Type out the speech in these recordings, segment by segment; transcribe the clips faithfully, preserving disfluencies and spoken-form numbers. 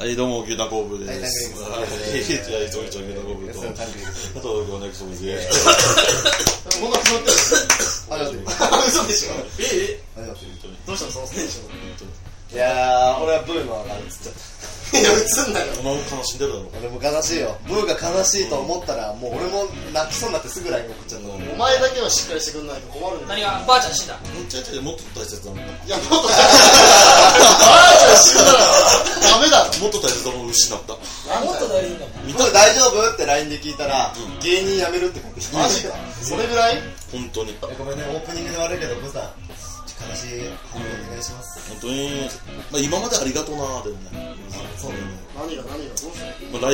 はい、どうも、牛タン工部です。はい、じゃあ、いつも牛タン工部と、あと、今日ね、クソムズゲー。こんな決まってる。あ、嘘でしょ。ええ。どうしたの、そのテンション。いやー、俺はブーの上がるっつっちゃった。いや、映んなよ。お前も悲しんでるだろ。俺も悲しいよ。ブーが悲しいと思ったら、もう俺も泣きそうになってすぐライン送っちゃった。お前だけはしっかりしてくんないと困るんだ。何が、ばあちゃん死んだ。もっちゃいちゃい、もっと大切だもん。いや、もっと大切だ。ばあちゃん死んだら。ダメだろ。もっと大切なものを失った。もっと大切なもの見たら大丈夫って ライン で聞いたら、うん、芸人辞めるってこと。マジか、うん、それぐらい本当に。ごめんね、オープニングで悪いけど、ブーさん悲しい反応お願いします。本当に、まあ、今までありがとうなー。でもね、そうね、何が何がどう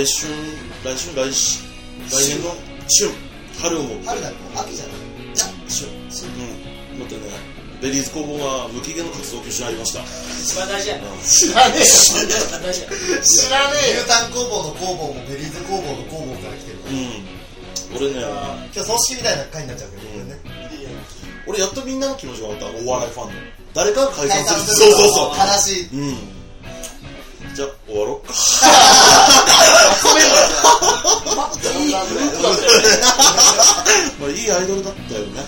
したの。来春来春来し来年の春春をも春だろ。秋じゃない。いや、春春、うん、待ってね。ベリーズ工房は無期限の活動休止になりました。一番大事や、うん、知らねえよ。知らねえよ。牛タン工房の工房もベリーズ工房の工房から来てるから、うん、俺ね、今日葬式みたいな回になっちゃうけど、うん、ね、俺やっとみんなの気持ちが分かった。お笑いファンの誰かが解散する。そうそうそう、悲しい、うん、じゃあ終わろうか。いいアイドルだったよね。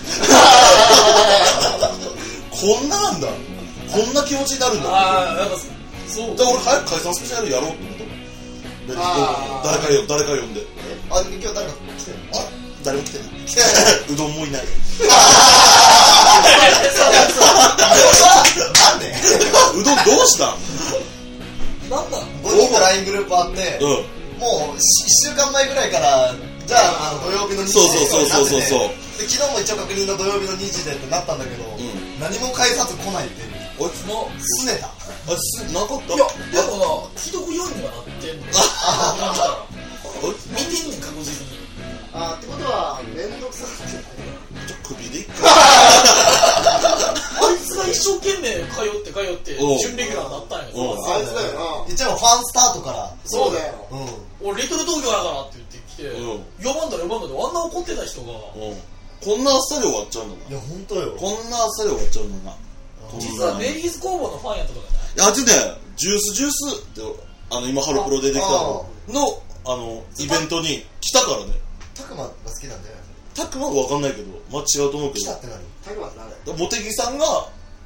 こんななんだ、こんな気持ちになるんだ。ああ、やっぱそう。だから俺早く解散スペシャルやろうってこと。誰かよ、誰か呼んで。あ、今日誰か来てる。あ、誰も来てない。うどんもいない。なんで？うどんどうした？なんだ。ごにんの ライン グループあって、うん、もういっしゅうかんまえぐらいからじゃあ、あの土曜日のにじでとかなってて、昨日も一応確認の土曜日のにじでってなったんだけど、うん、何も返さず来ないっていう。あいつもすねた。あいつなかった。いや、でもな、既読よんにはなってんの。ああ、見てんねん、確実に。ああ、ってことは、めんどくさくてちょっと首でいっか。あいつが一生懸命通って通って準レギュラーになったんや。あいつだよな。一応ファンスタートから。そうだよ、うん、俺リトル東京やからって言ってきて、呼ばんだ呼ばんだってあんな怒ってた人が、うん、こんなあっさり終わっちゃうんだな。いや、ほんとよ、こんなあっさり終わっちゃうんだな。実はベリーズ工房のファンやったとかね。いや、あっちね、ジュースジュースってあの今ハロプロ出てきたののあのイベントに来たからね。タクマが好きなんだよ。タクマは分かんないけど、まあ、違うと思うけど。来たって何？タクマって何？茂木さんが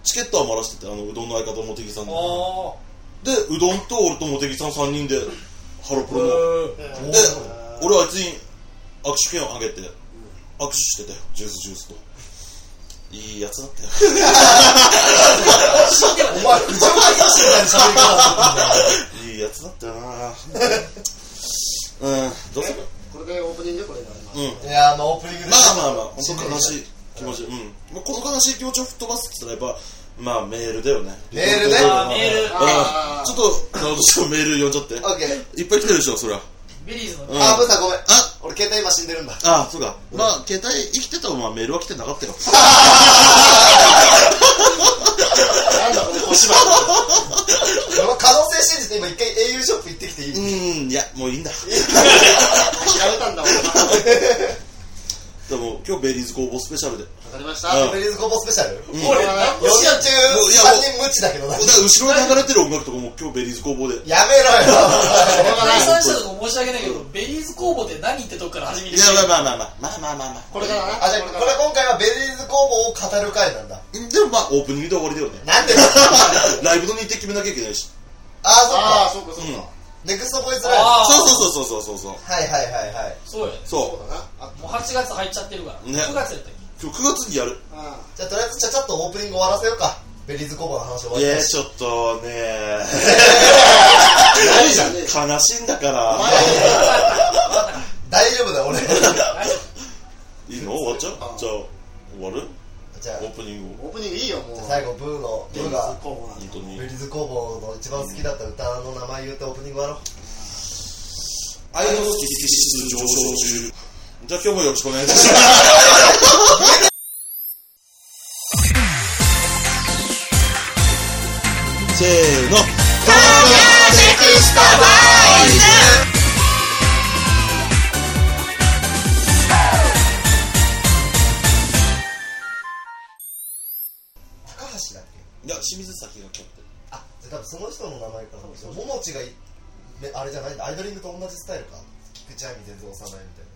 チケット余らせてて、あのうどんの相方茂木さんで、うどんと俺と茂木さんさんにんでハロプロの、えー、で、俺はあいつに握手券をあげて握手してたよ、ジュースジュースと。いいやつだったよ。お前、不条理なしみたいにしゃべる。いいやつだったよな。うん、どうする？これでオープニングでこれになります。うん、いやー、まあオープニングでまあまあまあ、ほんと悲しい気持ち、うん、まあ、この悲しい気持ちを吹っ飛ばすって言ったらやっぱ、まあメールだよね。メールね。あー、メール。あー、ちょっと、なおとしのメール読んじゃって。オッケー。いっぱい来てるでしょ、そりゃ。ベリーズの、うん、あー、ブーさんごめん、あ、俺携帯今死んでるんだ。あー、そうか、まあ携帯生きてたら、まあ、メールは来てなかったよ。なんだこのお芝居。可能性信じて今一回 エーユー ショップ行ってきていい？うーん、いや、もういいんだ。やめたんだもん。でも今日ベリーズ工房スペシャルでわかりました。ベリーズ工房スペシャル、うん、俺何もしやっちゃう。さんにん無知だけどな。だから後ろに流れてる音楽とかも今日ベリーズ工房でやめろよ。解散したとか申し訳ないけど、ベリーズ工房って何ってとこから始めて。いや、まあまあまあまあまあまあまあ、これからね。あ、じゃあこれ今回はベリーズ工房を語る回なんだ。でもまあオープニングで終わりだよね。なんでだ。ライブの日程決めなきゃいけないし。ああ、そっかそっかそっか、うん、ネクストボイスライブ。そうそうそうそうそうそう。はいはいはいはい。そうよね。そうだな。もうはちがつ入っちゃってるから。ね。くがつやったっけ。今日くがつにやる。うん。じゃあとりあえずちゃちゃっとオープニング終わらせようか。ベリーズ工房の話終わり。いや、ちょっとねー。悲しいんだから。大丈夫だ俺。いいの？終わっちゃう？じゃあ終わる？じゃあオープニングオープニングいいよ。もう最後ブーのブーがベリーズ工房の一番好きだった歌の名前言うてオープニング終わろう。愛の月質上昇中。じゃあ今日もよろしくお願いします。せーの、ネクストボイス。いや、清水崎がキャプテン。あ、じゃあ多分その人の名前かな。ももちがあれじゃないアイドリングと同じスタイルか。菊池亜美全然押さないみたいな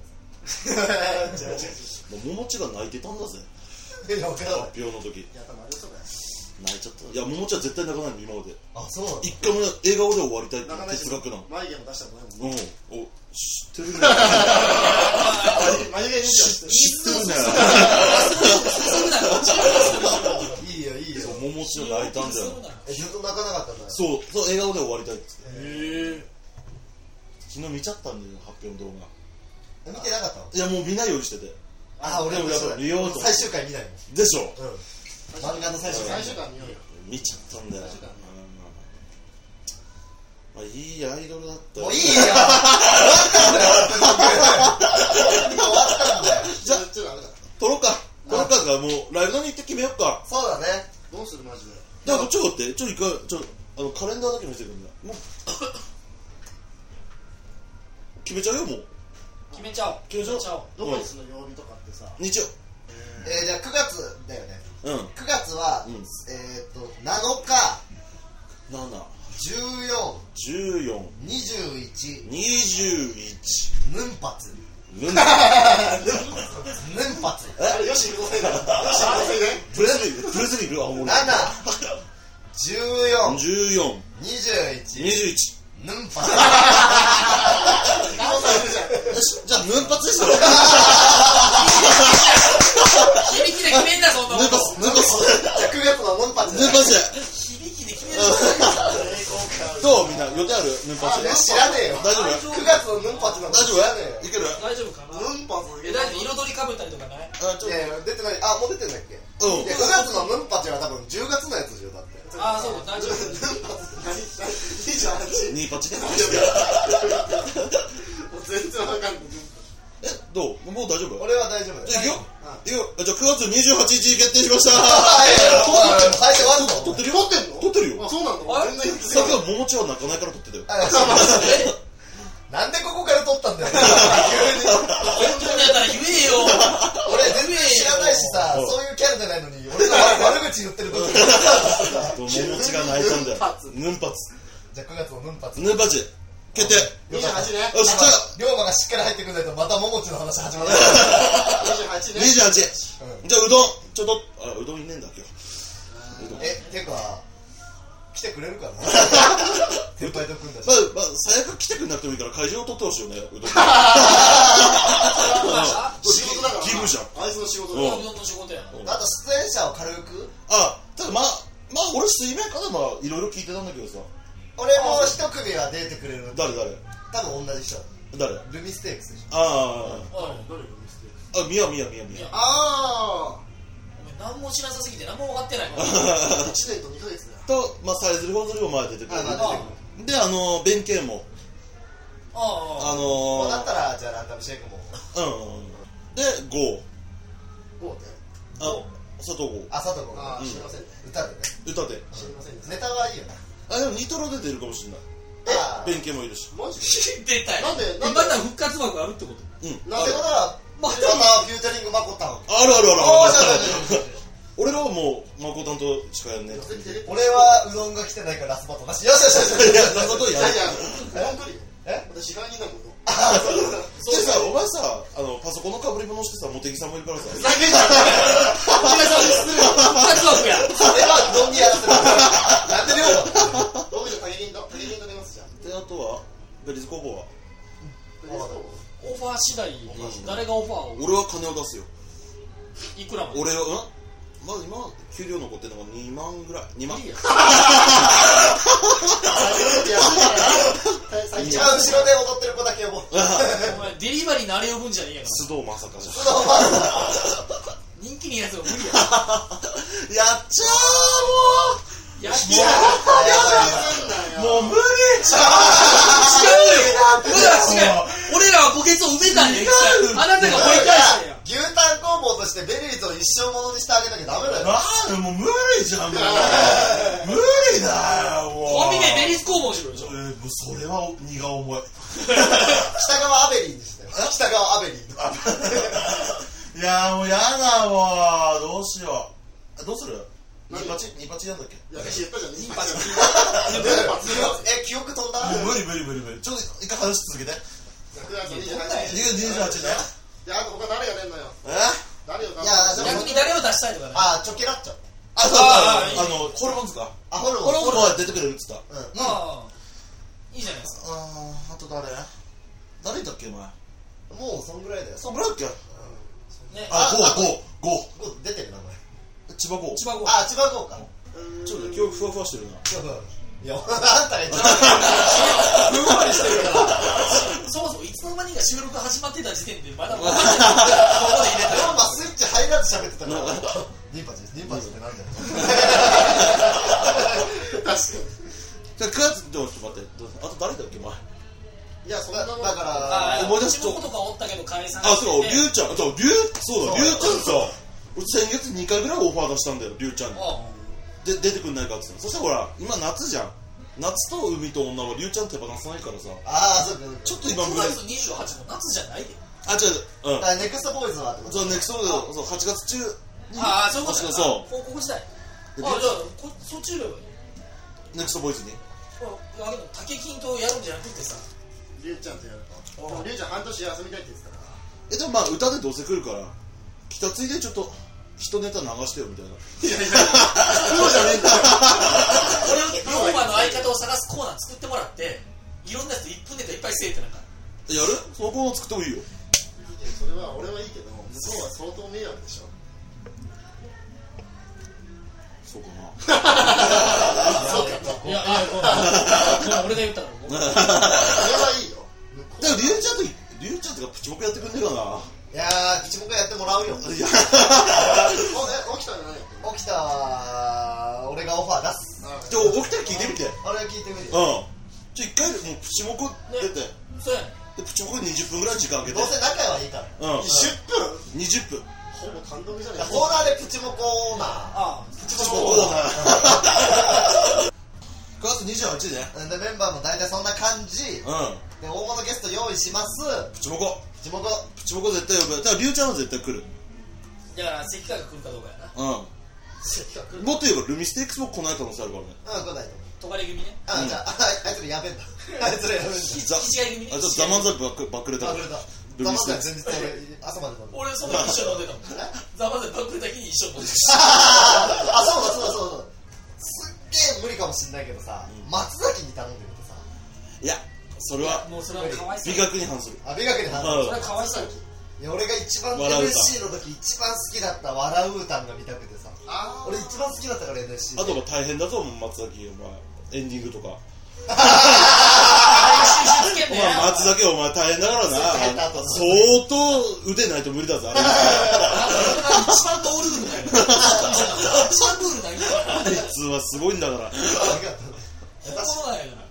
ももちが泣いてたんだぜいや分からない発表の時。いや多分あれそうだよ泣いちゃった。いやももちは絶対泣かないの今まで。あそうなの。一回も笑顔で終わりたいって哲学なの。眉毛も出したことないもんね。うんお知ってるね眉毛にしてる知ってるねいいよいいよ。ももちが泣いたんだよ。ずっと泣かなかったんだよ。そうそう笑顔で終わりたいってへえ。昨日見ちゃったんだよ発表の動画。見てなかったの。いやもう見ないようにしてて。ああ俺もやっぱ見ようと。最終回見ないもんでしょ、うん、漫画の最終回見ようよ。見ちゃったんだよ。最終回まあいいアイドルだったよ。もういいよ終わったんだよ終わったんだよじゃあちょっとダメだトロカトロカがもうライブの日程決めよっか。そうだね。どうするマジで。だからちょっと待ってちょっと一回ちょっとあのカレンダーだけ見せてくんだよ。もう決めちゃうよ。もう決めちゃおう決めちゃおう。どこにするの曜日とかってさ。日曜えー、じゃあくがつだよね、うん、くがつは、うん、えー、っとなのか じゅうよん じゅうよん にじゅういち にじゅういちヌンパツヌンパツヌンパツあれよしごせんだよしごせんだよプレゼンいるわもうなな じゅうよん じゅうよん にじゅういち にじゅういちヌンパツじゃあヌンパツですよ響きで決めんだそんなもん。ヌンパツヌンパツくがつのヌンパツヌンパツ響きで決めるどうみんな予定あるヌンパツ。知らねえよ。大丈夫くがつのヌンパツなんだ。大丈夫いける大丈夫かなヌンパツ。え大丈夫彩りかぶったりとかない。あちょっと出てない。あもう出てんだっけ。うんくがつのヌンパツは多分じゅうがつのやつでしょだって。あそう大丈夫ヌンパツにパチもう全然わかんない。えどうもう大丈夫。俺は大丈夫だよ。じゃあ行くよ、うん、じゃあくがつにじゅうはちにち決定しました。あえ撮ってるよ撮ってんの撮ってるよ。あそうなんだ。あれさっきはももちは泣かないから撮ってたよなんでここから撮ったんだよ本当にやったら言えよ俺全然知らないしさそういうキャラじゃないのに俺の悪口言ってる時ももちが泣いたんだよヌンパツ。じゃあくがつのヌンパチヌンパチ決定にじゅうはちね。よしじゃあ龍馬がしっかり入ってくれないとまたももちの話始まらないにじゅうはちねにじゅうはち、うん、じゃあうどんちょっとあうどんいねえんだ今日。えってか来てくれるかな先輩と組んだし、まあまあ、最悪来てくれなくてもいいから会場を取ってほしいよねうどん仕事だから義務じゃんあいつの仕事だからうどんの仕事やな。あと出演者を軽くあただまあまあ俺水面下でもいろいろ聞いてたんだけどさ俺も一組は出てくれる。誰誰多分同じ人誰ルミステークスでしょ。ああああ誰ルミステークス。あミヤミヤミヤミヤああお前何も知らなさすぎて何も分かってないいちねんとにかげつだよと、まあ、サイズルホンズルホン前出てくるで、あの弁慶もあああのー、もうだったらじゃあランダムシェイクもうんうん、うん、でゴーゴーってあ佐藤ゴーあ佐藤ゴーああ知りませんね、うん、歌でね歌で知りませんね、うん、ネタはいいよなあ。でもニトロ出てるかもしれない。え弁慶もいるしマジで出たい。なんでなんでまだ復活枠あるってこと。うんなんでまだまたフューチャリングマコタンあるあるあるある俺らはもうマコタンとしかやんねえ俺はうどんが来てないからラスバトなしよしよしよしよしラスバトやる本当にえ私が人だもん。ああそうだそうだ。でさお前さあのパソコンのかぶり物してさモテギさんもいるからさふざけんなお前さんです復活枠やそれはうどんにやらせるなんでりょうだあとはベリーズ工房はオファー次第で誰がオファーを俺は金を出すよ。いくらも俺はうんまあ今給料残ってるのがにまんぐらいにまんいいや一番後ろで踊ってる子だけ呼ぼうお前デリバリーのあれ呼ぶんじゃねえやから須藤まさかじゃん須藤まさか人気にやつは無理ややっちゃうもうやっちゃーもう無理ちゃー違うよ無理だ違う俺らは墓穴を埋めたんやあなたが追い返したんや。牛タン工房としてベリーズを一生ものにしてあげなきゃダメだよ。なんでもう無理じゃんもう無理だよもうコンビ名ベリーズ工房しろよ。えー、もうそれは荷が重い北川アベリーでしたよ北川アベリーいやーもうやだもうどうしようどうするにばちなんだっけ？いや、やったじゃん、にばちえ、記憶飛んだ？無理無理無理無理。ちょっと一回話続けて。にじゅうはちね。いや、あと他誰が出んのよ。え？誰を出したい？逆に誰を出したいとかね。あ、チョキラッチョ。あ、そうだ。あの、ホルモンズか。あ、ホルモンズ。ホルモンは出てくれるっつった。うん。ああ、いいじゃないですか。あと誰？誰だっけ、お前。もうそんぐらいだよ。そんぐらいだっけ？あ、ご、ご、ご。出てるな、これ。千葉千葉豪あ、千葉豪か。ちょっと記憶ふわふわしてるな。いや、あんたね、ふわふわしてるから。そもそもいつの間にか収録始まってた時点でまだまだ。まあスイッチ入らず喋ってたから。ニンパチです。ニンパチってなんだよ。確かに。じゃあくがつどうして待って。あと誰だっけ前。いや、それだから思い出しちゃう。ことかおったけど解散。あ、そうだ。リュウちゃん、あとリュウ、そうだ。リュウちゃんさ。先月にかいぐらいオファー出したんだよ、りゅうちゃんに。ああで、出てくんないかって言って。そしたらほら、今夏じゃん。夏と海と女はりゅうちゃん手放さないからさ。ああ、そうだね。ちょっと今ぐらい。くがつにじゅうはちも夏じゃないよ。あ、違う、うん。あ、ネクストボーイズはってこと。そう、ネクストボーイズは、そう、はちがつ中に。ああ、そういうことだ。そう。報告したい。あ、じゃあ、こそっち入ればいい。ネクストボーイズに。あ、でも、竹金とやるんじゃなくてさ。りゅうちゃんとやるの。でもりゅうちゃん半年休みたいって言ってたから。え、でもまあ、歌でどうせ来るから。来たついでちょっと。人ネタ流してよみたいな。いやいや、そうじゃねえんだよ。俺をローマの相方を探すコーナー作ってもらって、いろんな人いっぷんネタいっぱいせえってなんか。やる？そのコーナー作ってもいいよ。いや、それは俺はいいけど、向こうは相当迷惑でしょ。そうかな。そうかな。いや、ああ、俺が言ったの。それはいいよ。だから、りゅうちゃんと、りゅうちゃんとかプチモクやってくんねえかな。いやー、ピチモカやってもらうよ。いやお、起きたじゃないよ。起きたー、俺がオファー出す。でも、起きたら聞いてみて。あれ聞いてみて。うん。じゃ一回、もうプチモコ出て。そうや。で、プチモコにじゅっぷんぐらい時間あげて。どうせ仲はいいから。うん。じゅっぷん ?にじゅっぷん。ほぼ単独じゃない。コーナーでプチモコーナー。ああ。プチモコーナー。くがつにじゅうはちにちね。で、メンバーも大体そんな感じ。うん。で、大物ゲスト用意します。プチモコ。プチモコ。プチモコ絶対呼ぶ。だから、りゅうちゃんは絶対来る。だから、関川が来るかどうかやな。うん。関川来る。もっと言えば、ルミステークスも来ない可能性あるからね。うん、来ないと。トカレ組ね。あ、じゃあ、あいつらやべんだ。あいつらやべんだ。ひちがい組ね。あ、じゃあ、ザマンザクばっくれた。ばっくれた。ルミステークス。前日、朝まで飲んで。俺、その時一緒に飲んでたもん。ザマンザクばっくれた日に一緒に飲んでた。あ、そうだ、そうだ、そうだ。すっげえ無理かもしんないけどさ、松崎に頼んでみてさ。いや。それは美学に反する。あ、美学に反する。それはかわいそう。いや、俺が一番 エヌエスシー の時一番好きだった笑う歌が見たくてさ。あ、俺一番好きだったから エヌエスシー。 あとは大変だぞ松崎、お前エンディングとかお前松崎お前大変だからな。相当腕ないと無理だぞあれ。一番ドールみたいな。一番ドールだよあいつは。すごいんだから。そうだよな。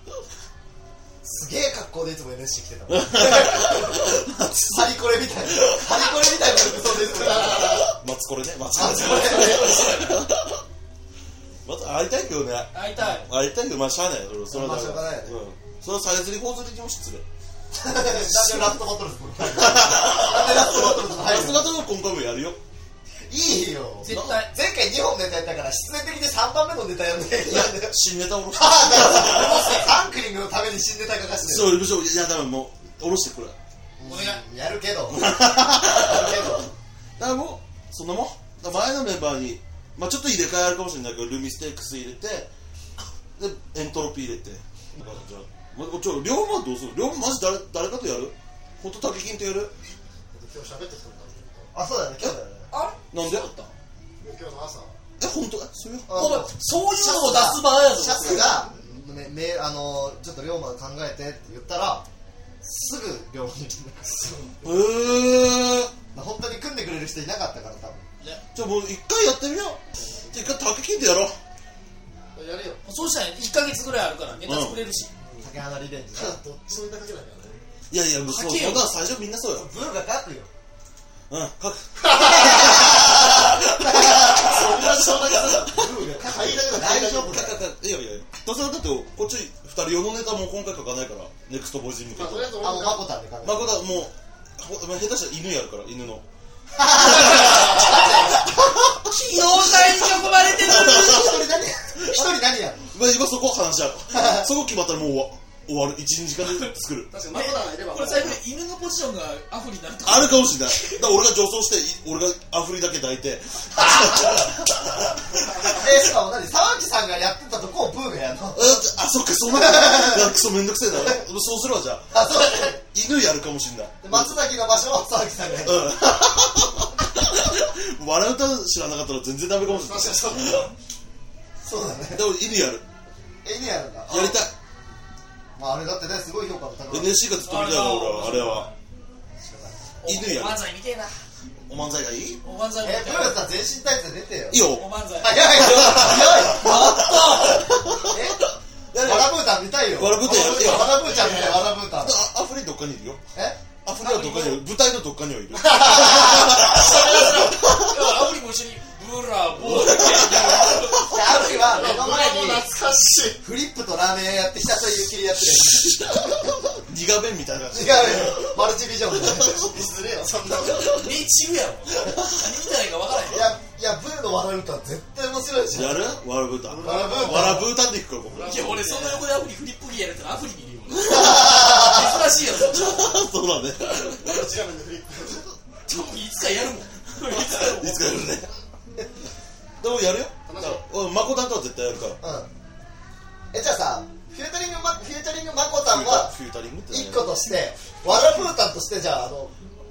すげえ格好でいつも エヌエスシー 来てたもん。ハリコレみたいな。ハリコレみたいな服装でいつも。マツコレね。マツコレ。また会いたいけどね。会いたい。会いたいけど、まあしゃあない。それはしゃあない。それはさやずりほうずりにも失礼。なんでラストバトルズ。なんでラストバトルズ。ラストバトルズ今回もやるよ。いいよ。絶対。前回にほんネタやったから、必然的にさんばんめのネタやんね。いや、新ネタおろして。ああ、アンクリングのために新ネタ書かしてる。そう、いや、だからもう、おろしてくれ。お願い。やるけど。やるけど。だからもう、そんなもん。前のメンバーに、まあちょっと入れ替えあるかもしれないけど、ルミステークス入れて、で、エントロピー入れて。じゃあ、ちょ、龍馬どうする？龍馬マジ誰、誰かとやる？ホトタケキンとやる？今日喋ってそうだ。あ、そうだね、今日だね。あれなんで？今日の朝。え、本当？そういうのを出す場合やぞ。シャスが、あの、ちょっと龍馬考えてって言ったら、すぐ龍馬に来てます。へぇー。本当に組んでくれる人いなかったから、多分。じゃあもう一回やってみよう。一回竹金でやろう。やるよ。そうしたらいっかげつぐらいあるから、ネタ作れるし。竹花リベンジ。どっちもネタ書けないからね。いやいや、もうそう。そんな最初みんなそうよ。ブルが書くよ。うん、書く。そんなしょうがない。書いたけど大丈夫だよ。いやいや、どうせだってこっちふたり世のネタも今回書かないから、ネクストボーイズに向けて。あ、もうマコタで書いて。マコタもう、下手したら犬やるから、犬の。企業体に囲まれてる。今そこ話し合うそこ決まったらもう終わる。いち、にじかんで作る。確かにマコダがいればこれ最後に犬のポジションがアフリになるあるかもしれない。だから俺が助走して俺がアフリだけ抱いてえしかも何沢木さんがやってたとこをブーがやるの。 あ, あそっかそんなクソめんどくせえなそうするわじゃあ。あそう犬やるかもしれないで松崎の場所は沢木さんがやる、うん、笑うた知らなかったら全然ダメかもしれない。確かにそうだね。でも犬やる。犬やるんだ。やりたい。まああれだってねすごい評価高い。エヌエスシー がずっと見たいな俺はあれは。犬やる。お漫才見てえな。お漫才がいい？お漫才。えブーさん全身タイツで出てよ。いいよ。お漫才。早い早い。やった。え？ワラブータン見たいよ。ワラブータンやるよ。ワラブーちゃんみたいなワラブータン。アフリどっかにいるよ。え？アフリはどっかにいる。舞台のどっかにはいる。アフリも一緒に。ブラボーだけアフリは目の前にフリップとラーメン屋やってひたすら湯切りやってるニガ弁みたいな。違うよマルチビジョンみたいな。ミスれよそんなことミーチグやろ何見たらいいか分からへん。いやいやブーのワラブータン絶対面白いしやる。ワラブータンワラブータンでいくから。いや俺その横でアフリフリップギーやるってアフリ見るよ珍しいやろそうだねちなみにフリップちょっといつかやるもんいつかやるねでもやるよ。マコタンとは絶対やるから、うん、えじゃあさフューチャリングマコタンは一個としてワラブータンとしてじゃあ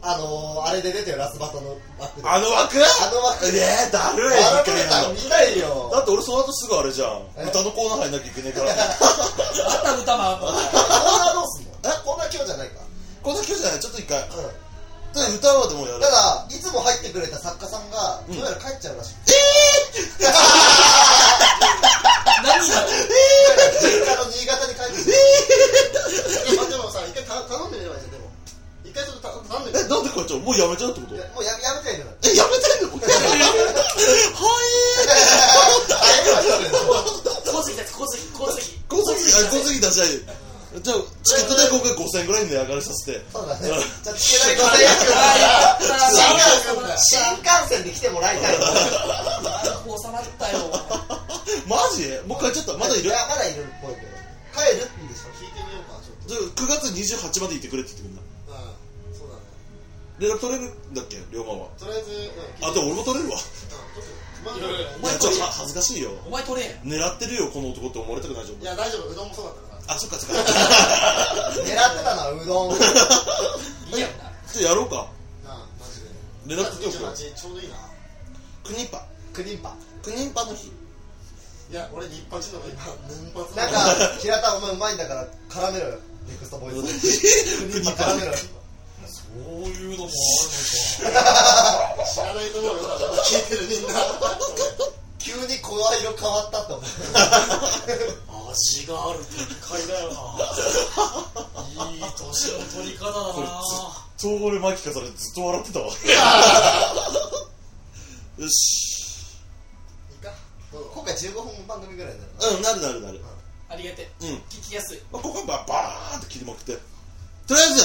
あの、あのー、あれで出てるラスバタの枠であの枠あの枠でえーだるいワラブータン見たいよ。だって俺その後すぐあれじゃん歌のコーナー入んなきゃいけないからまた歌回んのコーナーどうすんの。えコーナー今日じゃないか。コーナー今日じゃないちょっと一回、うん歌はでもやる。ただいつも入ってくれた作家さんがどうやら帰っちゃうらしい、うん、えぇ、ー、何だえぇ、ー、あの新潟に帰ってえぇ、ー、でもさ一回頼んでみればいいじゃん。でも一回ちょっと頼んでみれば。え、なんで帰っちゃう。もうやめちゃうってこと。もうやめちゃいんじゃない。え、やめちゃいんのはい小杉です小杉小杉小杉小杉出しない。じゃあチケット代今回ごせんえんぐらいに値上がりさせて。そうだねじゃあチケット代ごせんえん新幹線で来てもらいたい。もう収まったよマジ。もう帰っちゃった。まだいる。いやまだいるっぽいけど帰るって言うんでしょ。聞いてみようかちょっと。くがつにじゅうはちにちまでいてくれって言ってくんだ。うんそうだね。連絡取れるんだっけ龍馬は。とりあえず、うん、あでも俺も取れるわ、うんまあ、お前ちょっと恥ずかしいよ。お前取れ狙ってるよこの男って思われたくない。いや大丈夫うどんもそうだったから。あ、そっかそっか狙ってたのはうどんいいやんな。ちょっとやろうかなあマジで。くがつにじゅうはちにちちょうどいいな。クニンパクニンパクニンパの日。いや、俺日発の方が今年発なんか、平田お前うまいんだから絡めろよネクストボイスクニンパ絡めろよそういうのもあるのか知らないと思うよ聞いてるみんな急にこの色変わったって思う味がある展開だよないい年の取り方だな。これずっと俺マキカされずっと笑ってたわよしいいか今回じゅうごふん番組ぐらいになる。うんなるなるなる、うん、ありがてえ、うん、聞きやすい、まあ、ここはバーンと切りまくってとりあえず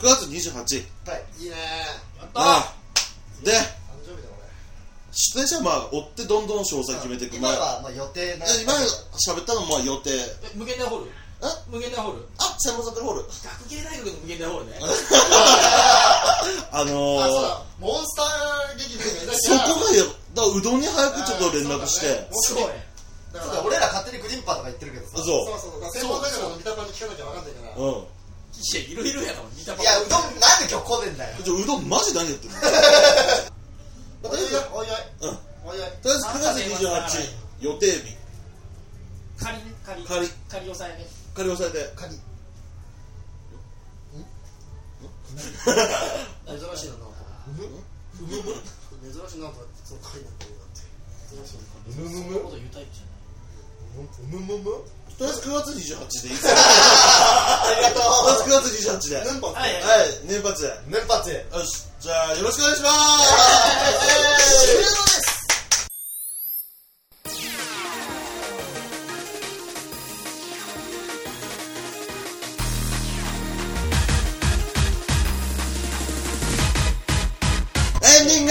くがつにじゅうはちにちはいいいねやったーで出演者はまあ追ってどんどん詳細決めていく。今はまあ予定な今喋ったのもまあ予定。無限大ホールえ無限大ホールあ専門サークルホール学芸大学の無限大ホールねあのーあそうだモンスター劇場そこがよだからうどんに早くちょっと連絡してすごい、ね、だから俺ら勝手にグリンパーとか言ってるけどさそうそうそう専門大学の三田パンに聞かなきゃ分かんないからうんいやいろいろやな三田パン。いやうどんなんで今日来ねえんだよ。うどんマジ何やってるのとりあえずくがつにじゅうはちにち予定日仮ね仮仮仮押さえで仮押さえで仮ん珍しいななんかうむむ珍しいなんかその仮なんて言うなって珍しいなうむむむそんなこと言うタイプじゃない。うむむむとりあえずくがつにじゅうはちにちでいいありがとうくがつにじゅうはちにちで年発はい年発年発よしじゃあよろしくお願いします。終了です。エンディング。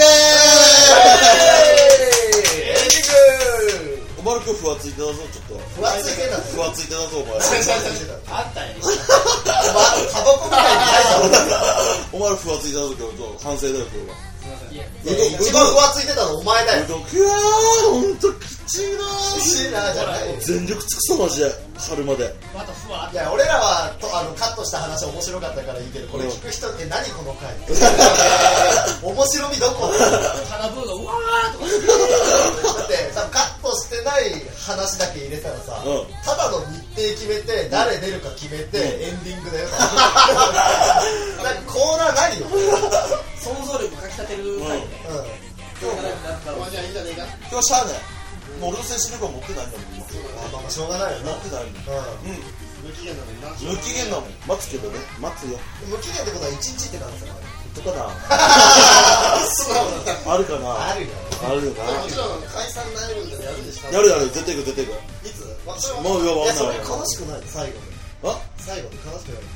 エンディング。おまる今日ふわついてたぞ、ちょっとふわついてたぞ、ふわついてたぞ、お前あったねタバコみたいにお前ふわついてたぞ、今日反省だよ、今日は一番ふわついてたのお前だよ。うどくわー、ほんときちいなー、きちいなーじゃないよ、全力つくさ、マジで春までまたふわー。いや、俺らはとあのカットした話面白かったからいいけど、これ聞く人って何この回面白みどこタラブーがうわーとかだって多分カットしてない話だけ入れたらさ、うん、ただの日程決めて誰出るか決めて、うん、エンディングだよなんかコーナーないよ想像力かきたてるタイプね。今日はじゃあいいんじゃねえか。今日はしゃあない。もう俺の精神力は持ってないんだもん。まあまあしょうがないよな。持ってないもん。うん。無期限だもんな。無期限だもん。待つけどね。待つよ。無期限ってことは一日って感じだから。とかな。あるかな。あるよ。あるよな。もちろん解散ライブでやるでしょ。やるやる。絶対行く絶対行く。いつ？もういやそれ悲しくない。最後に。あ？最後に悲しくない。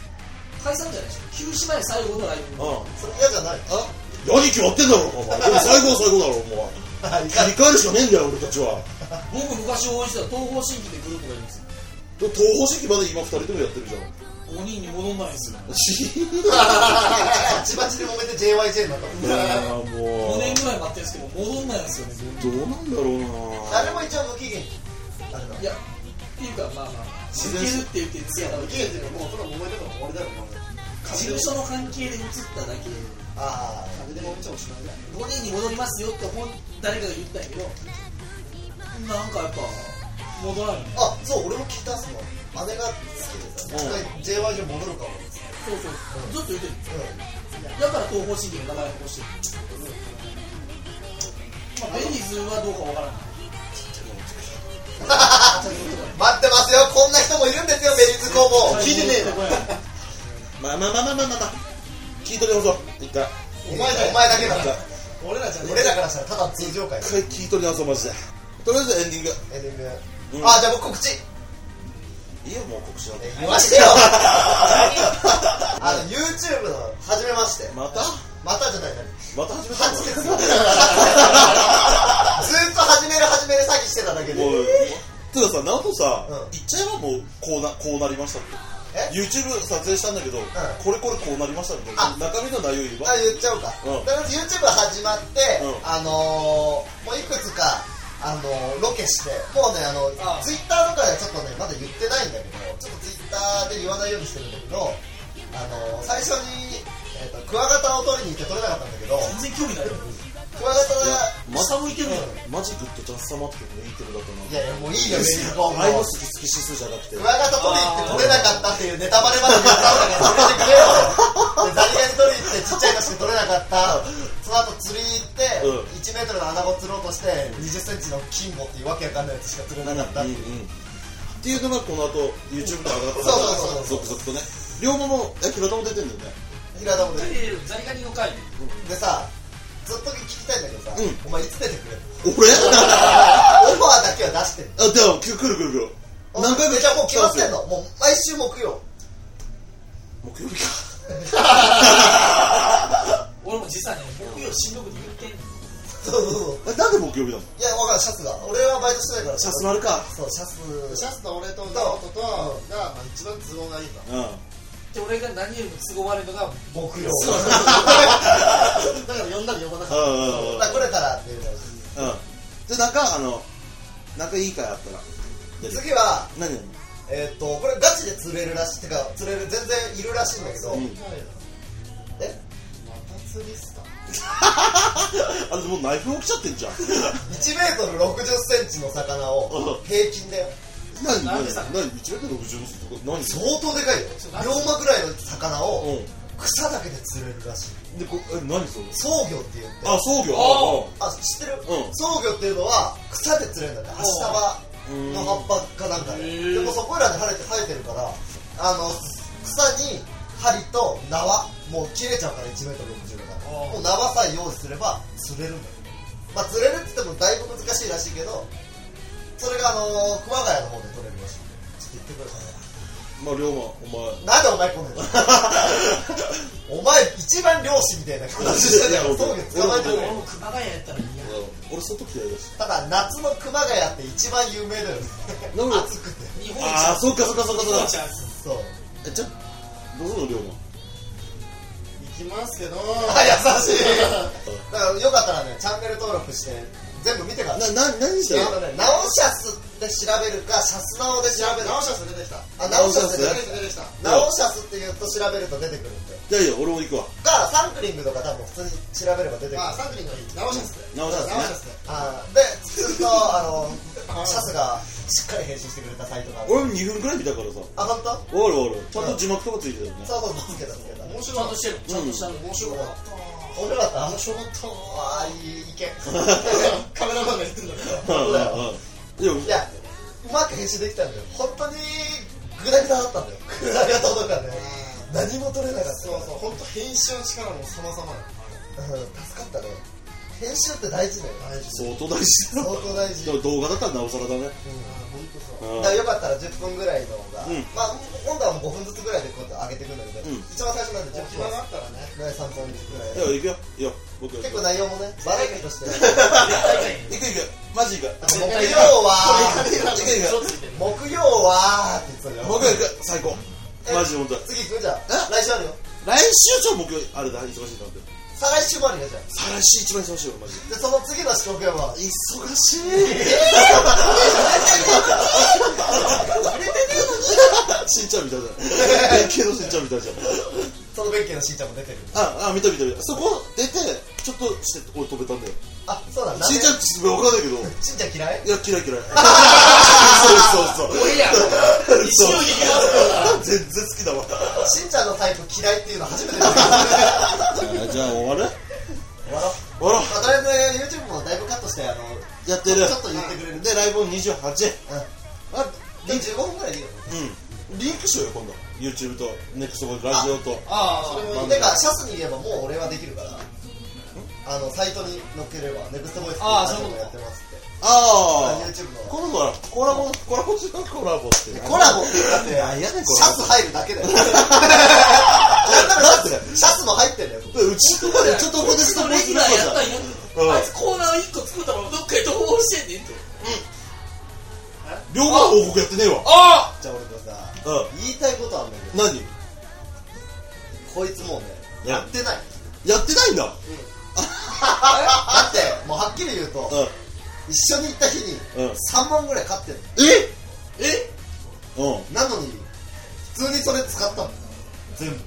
解散じゃないし、休止前最後のライブ。ああ、それ嫌じゃない。あ、嫌に決まってんだろお前でも最後は最後だろお前切り替えるしかねえんだよ俺たちは僕昔応援してた東方神起でグループがいるんですよ。東方神起まで今ふたりでもやってるじゃん。ごにんに戻んないんですよバチバチで揉めて ジェイワイジェイ になったもんね。ごねんぐらい待ってるんですけど戻んないんですよね。どうなんだろうな。誰も一応無期限あれだ。いや、っていうかまあまあ自然死って言ってつやだ。無期限っていうかもうその揉めても終わりだろうな。事務所の関係で移っただけで、ああ、でもおもしない。ごにんに戻りますよって誰かが言ったんやけど、なんかやっぱ戻らない。あ、そう、俺も聞いたんすよ。姉が好きでさ、一回 ジェイワイジェイ 戻るかも。そうそう、ずっと言ってる。うん、だから東方神起の名前が欲しい。まあ、ベニーズはどうかわからない。待ってますよ、こんな人もいるんですよ、ベニーズ工房。聞いてねえよ。まあまあまあまあまあまた聞いとりほぞ一回。お前だお前だけだから俺らじゃねえ。俺らからしたらただ通常会。一回聞いとりほぞマジで。とりあえずエンディングエンディング、うん、あ、じゃあ僕告知いいよ。もう告知なんて言わしてよあの YouTube の初めましてまたまたじゃない何また始めたのずっと始める始める詐欺してただけで。てかさ、なんとさ、うん、言っちゃえばもうこうな、こうなりましたって。YouTube 撮影したんだけど、うん、これこれこうなりましたみたいな中身の内容言えばあ言っちゃうか、うん、だから YouTube 始まって、うん、あのー、もういくつか、あのー、ロケしてもうね、あのああ Twitter とかでちょっとねまだ言ってないんだけどちょっと Twitter で言わないようにしてるんだけど、あのー、最初に、えー、とクワガタを取りに行って取れなかったんだけど全然興味ないよクワガタが下向いてるの、うん、マジグッドジャス様ってこといいってことだったな。いやいやもういいよ別にもう前の好き好き指数じゃなくてクワガタ取りに行って取れなかったっていうネタバレまで言ったんだからザリガニ取りに行ってちっちゃいのしか取れなかったその後釣りに行って、うん、いちメートルのアナゴ釣ろうとしてにじゅっセンチの金魚っていうわけわかんないやつしか釣れなかったっていう、うんうんうん、っていうのがこの後 YouTube で上がったから続々とね両方もえ平田も出てるんだよね。平田も出てるザリガニの回でさずっと聞きたいんだけどさ、うん、お前いつ出てくれるの。俺オファーだけは出してる。あ、でも来る来る来る何回も。じゃあもう決まってんの。もう毎週木曜木曜日か俺も実はね、木曜しんどくて言ってんの。そうそうそう。なんで木曜日なの。いや、わかんない、シャツが俺はバイトしてないからシャツ丸か。そう、シャツシャツと俺と直人とが、まあ、一番都合がいいから、うんで俺が何よりも都合悪いのが木曜だから呼んだり呼ばなかった、うんうんうん、だからこれからっていう感じ、うん、じゃあなんかあのなんかいい回あったら次は何何えっ、ー、とこれガチで釣れるらしいってか釣れる全然いるらしいんだけど、うん、えまた釣りっすかあれもうナイフ起きちゃってんじゃんいちメートルろくじゅっセンチの魚を平均だよ何何何いちメートルろくじゅっセンチとか何相当でかいよ。龍馬ぐらいの魚を草だけで釣れるらしい。でこえ何それ。草魚って言って。あ、草魚。ああ知ってる、うん、草魚っていうのは草で釣れるんだって。足束の葉っぱかなんかで。でもそこらで生えて生えてるからあの草に針と縄もう切れちゃうからいちメートルろくじゅっセンチだからもう縄さえ用意すれば釣れるんだよ。まあ釣れるって言ってもだいぶ難しいらしいけどそれがあのー、熊谷の方で取れるらしいんでちょっと行ってくるからまあ龍馬お前なんでお前来んのお前一番漁師みたいな形してたよ。そうです。俺も熊谷やったらいいや。俺外嫌いだし。ただ夏の熊谷って一番有名だよね。暑くて。日本一。ああそうかそうかそうかそうか。そう。えじゃどうするの龍馬。行きますけど。あ優しい。だからよかったらねチャンネル登録して全部見てから。なな何してる？ナオシャスで調べるかシャスナオで調べる。ナオシャス出てきた。あナオシャス出てきた。ナオシャスって言うと調べると出てくるんで。いやいや俺も行くわ。かサンクリングとか多分普通に調べれば出てくる。あサンクリングはいい。ナオシャスで。ナオシャスね。あでずっとあのシャスがしっかり編集してくれたサイトがある。俺もにふんくらい見たからさ。あ本当？おるおる。ちゃんと字幕とかついてたよね。そうそうつけたつけた。面白かったしてる。ちゃんとしたの面白かった。面白かった面白かったあーいい意見カメラマンが言ってんだからそうだよいやうまく編集できたんだよ本当にグダグダだったんだよグダグダとかね何も撮れなかったそうそう本当編集の力も様々だよ、うん、助かったね編集って大事だよ大事相当大事相当大事でも動画だったらなおさらだね、うん、あ本当そうだからよかったらじゅっぷんぐらいの方が、うん、まあ今度はもうごふんずつぐらいでこうやって上げてくんだけど、うん、一番最初なんでじゅっぷんだったらねさんぷんぐらいいやいくよいや僕結構内容もねバラエティとしていくいくマジいく木曜は木曜はって言ってたじゃん僕いく最高マジ本当次行くじゃん来週あるよ来週ちょ僕あれだ忙しいなって再来週もあるよじゃん再来週一番忙しいよマジでその次の四国やわ忙しいえぇ売れてねぇのにしんちゃんみたいじゃん弁慶のしんちゃんみたいじゃんその弁慶のしんちゃんも出てるああ見た見た見たそこ出てちょっとして俺飛べたんだよあそうだなしんちゃんち分かんないけどしんちゃん嫌いいや嫌い嫌いそうそうそうもういいや一生に行きます全然好きだわしんちゃんのタイプ嫌いっていうの初めて見たじゃあ終わる終わろう終わろうとりあえず YouTube もだいぶカットしてあのやってるちょっと言ってくれるでライブもにじゅうはち、うん、あにじゅうごふんぐらいでいいようんリンクしようよ今度 YouTube と ネクスト ラジオとああそれもいいてかシャスに言えばもう俺はできるからあのサイトに載っければネクストボイスのラジオもやってますってああ YouTube のこのほらコラボコラボってコラボってコラボってだってあ嫌ねシャツ入るだけだよシャツも入ってるようちとかでちょっとここでストップするからあいつコーナーいっこ作ったらどっかで投稿してんねんって両方報告やってねえわああじゃあ俺とさ言いたいことあんだけど何こいつもうねやってないやってないんだだってもうはっきり言うと、うん、一緒に行った日にさんまんぐらい買ってるええ、うん、なのに普通にそれ使ったの全部え、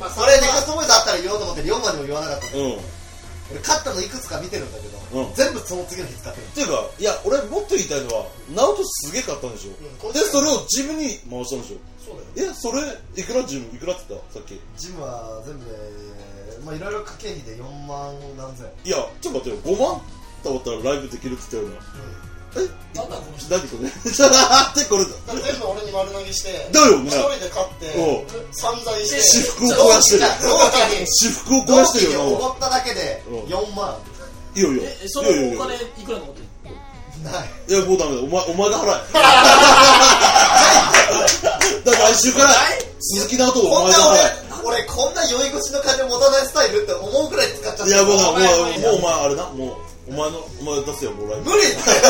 まあ、それネクストボイスあったら言おうと思って龍馬にも言わなかったけど、うん、俺買ったのいくつか見てるんだけど、うん、全部その次の日使ってるっていうかいや俺もっと言いたいのは直人すげえ買ったんでしょ、うん、でそれをジムに回したんでしょそうだよえそれいくらジムいくらって言ったさっきジムは全部で、ねまあいろいろ掛け費でよんまん何千いやちょっと待ってよごまんと思ったらライブできるって言ったよな、うん、えなんだこの人何これってこれだ全部俺に丸投げしてだよね一人で買って散財して私服を壊してる私服を壊してるよなおごっただけでよんまんいやいやえそのお金いくら持ってるないいやもうダメだお前お前が払えだから来週から鈴木直人お前が払え俺こんな酔い腰の金持たないスタイルって思うくらい使っちゃったいやもうもうお前あれなもうお前のお前出せよもらえ無理だよ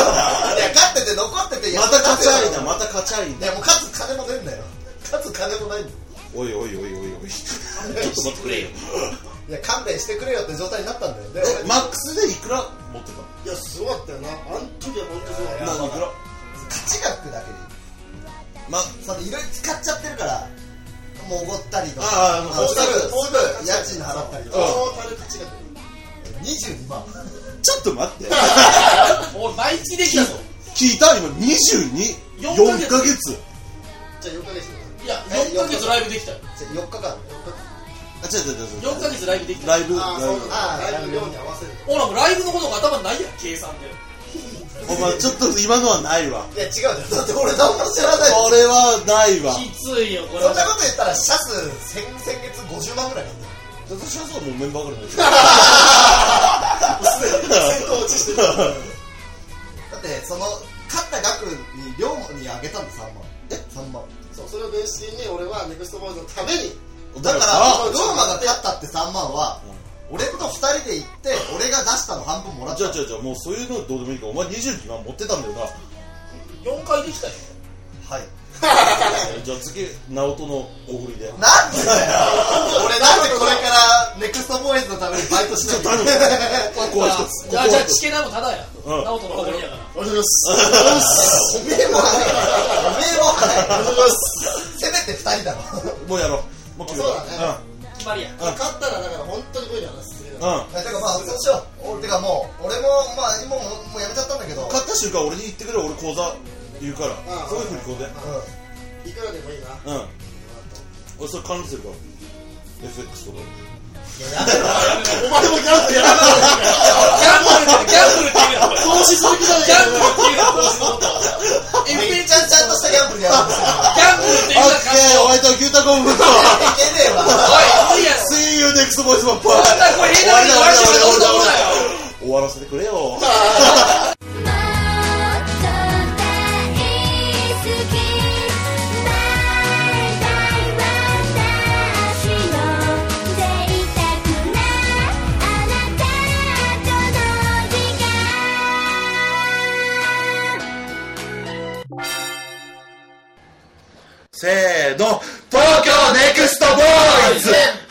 いや勝ってて残っててまた勝ちゃいなまた勝ちゃいないやもう勝つ金も出んだよ勝つ金もないんだよおいおいおいおいおいちょっと待ってくれよいや勘弁してくれよって状態になったんだよでえマックスでいくら持ってたのいやすごかったよなあん時は本当にすごかったいくら勝ち額だけでまあいろいろ使っちゃってるからもうおごったりとかああもうすぐ家賃払ったりとかにじゅうにまんちょっと待ってもう毎月できたぞ聞いた今にじゅうに よんかげつじゃあよんかげついやよんかげつライブできたよよっかかんあ違う違う違うよんかげつライブできたライブああライブ量に合わせるほらもうライブのことが頭にないや計算でお前ちょっと今のはないわいや違うじゃんだって俺何も知らないこれはないわきついよこれそんなこと言ったらシャス先月ごじゅうまんぐらいだった私はそうもうメンバーぐらいだったすでに先行落ちしてるだってその勝っった額に両にあげたんでさんまんえさんまんそうそれをベースに俺はネクストボーイズのためにだからローマが勝ったってさんまんは、うん、俺とふたりで行って俺が出したの半分もらったじゃあじゃあじゃあもうそういうのどうでもいいからお前にじゅうにまん持ってたんだよなよんかいできたよはいじゃあ次ナオトのおごりでなんでだよ俺なんでこれからネクストボーイズのためにバイトしないと怖い一つじゃあチケナもタダやナオトのおごりやからおはようございますおめえも早いおめえも早いおはようございますせめてふたりだろもうやろうもう決めたそうだね決まりや勝ったらだから本当に無理な話するよてかまあそうしようてかもう俺もまあもうやめちゃったんだけど勝った瞬間俺に言ってくれ俺口座言うから、うん、そういう振り込んで、うん、いくらでもいいなうん俺それ管理するから エフエックス とかやめろお前もギャンブルやめろギャンブルって言うやん投資する気じゃないギャンブルって言うやん投資する気エミリちゃんちゃんとしたギャンブルやんギャンブルって言うやんオッケーお前と牛太コンブルといけねえわおい無理やろ See you next boys my boy 終わりだ終わらせてくれよせーの東京ネクストボーイズ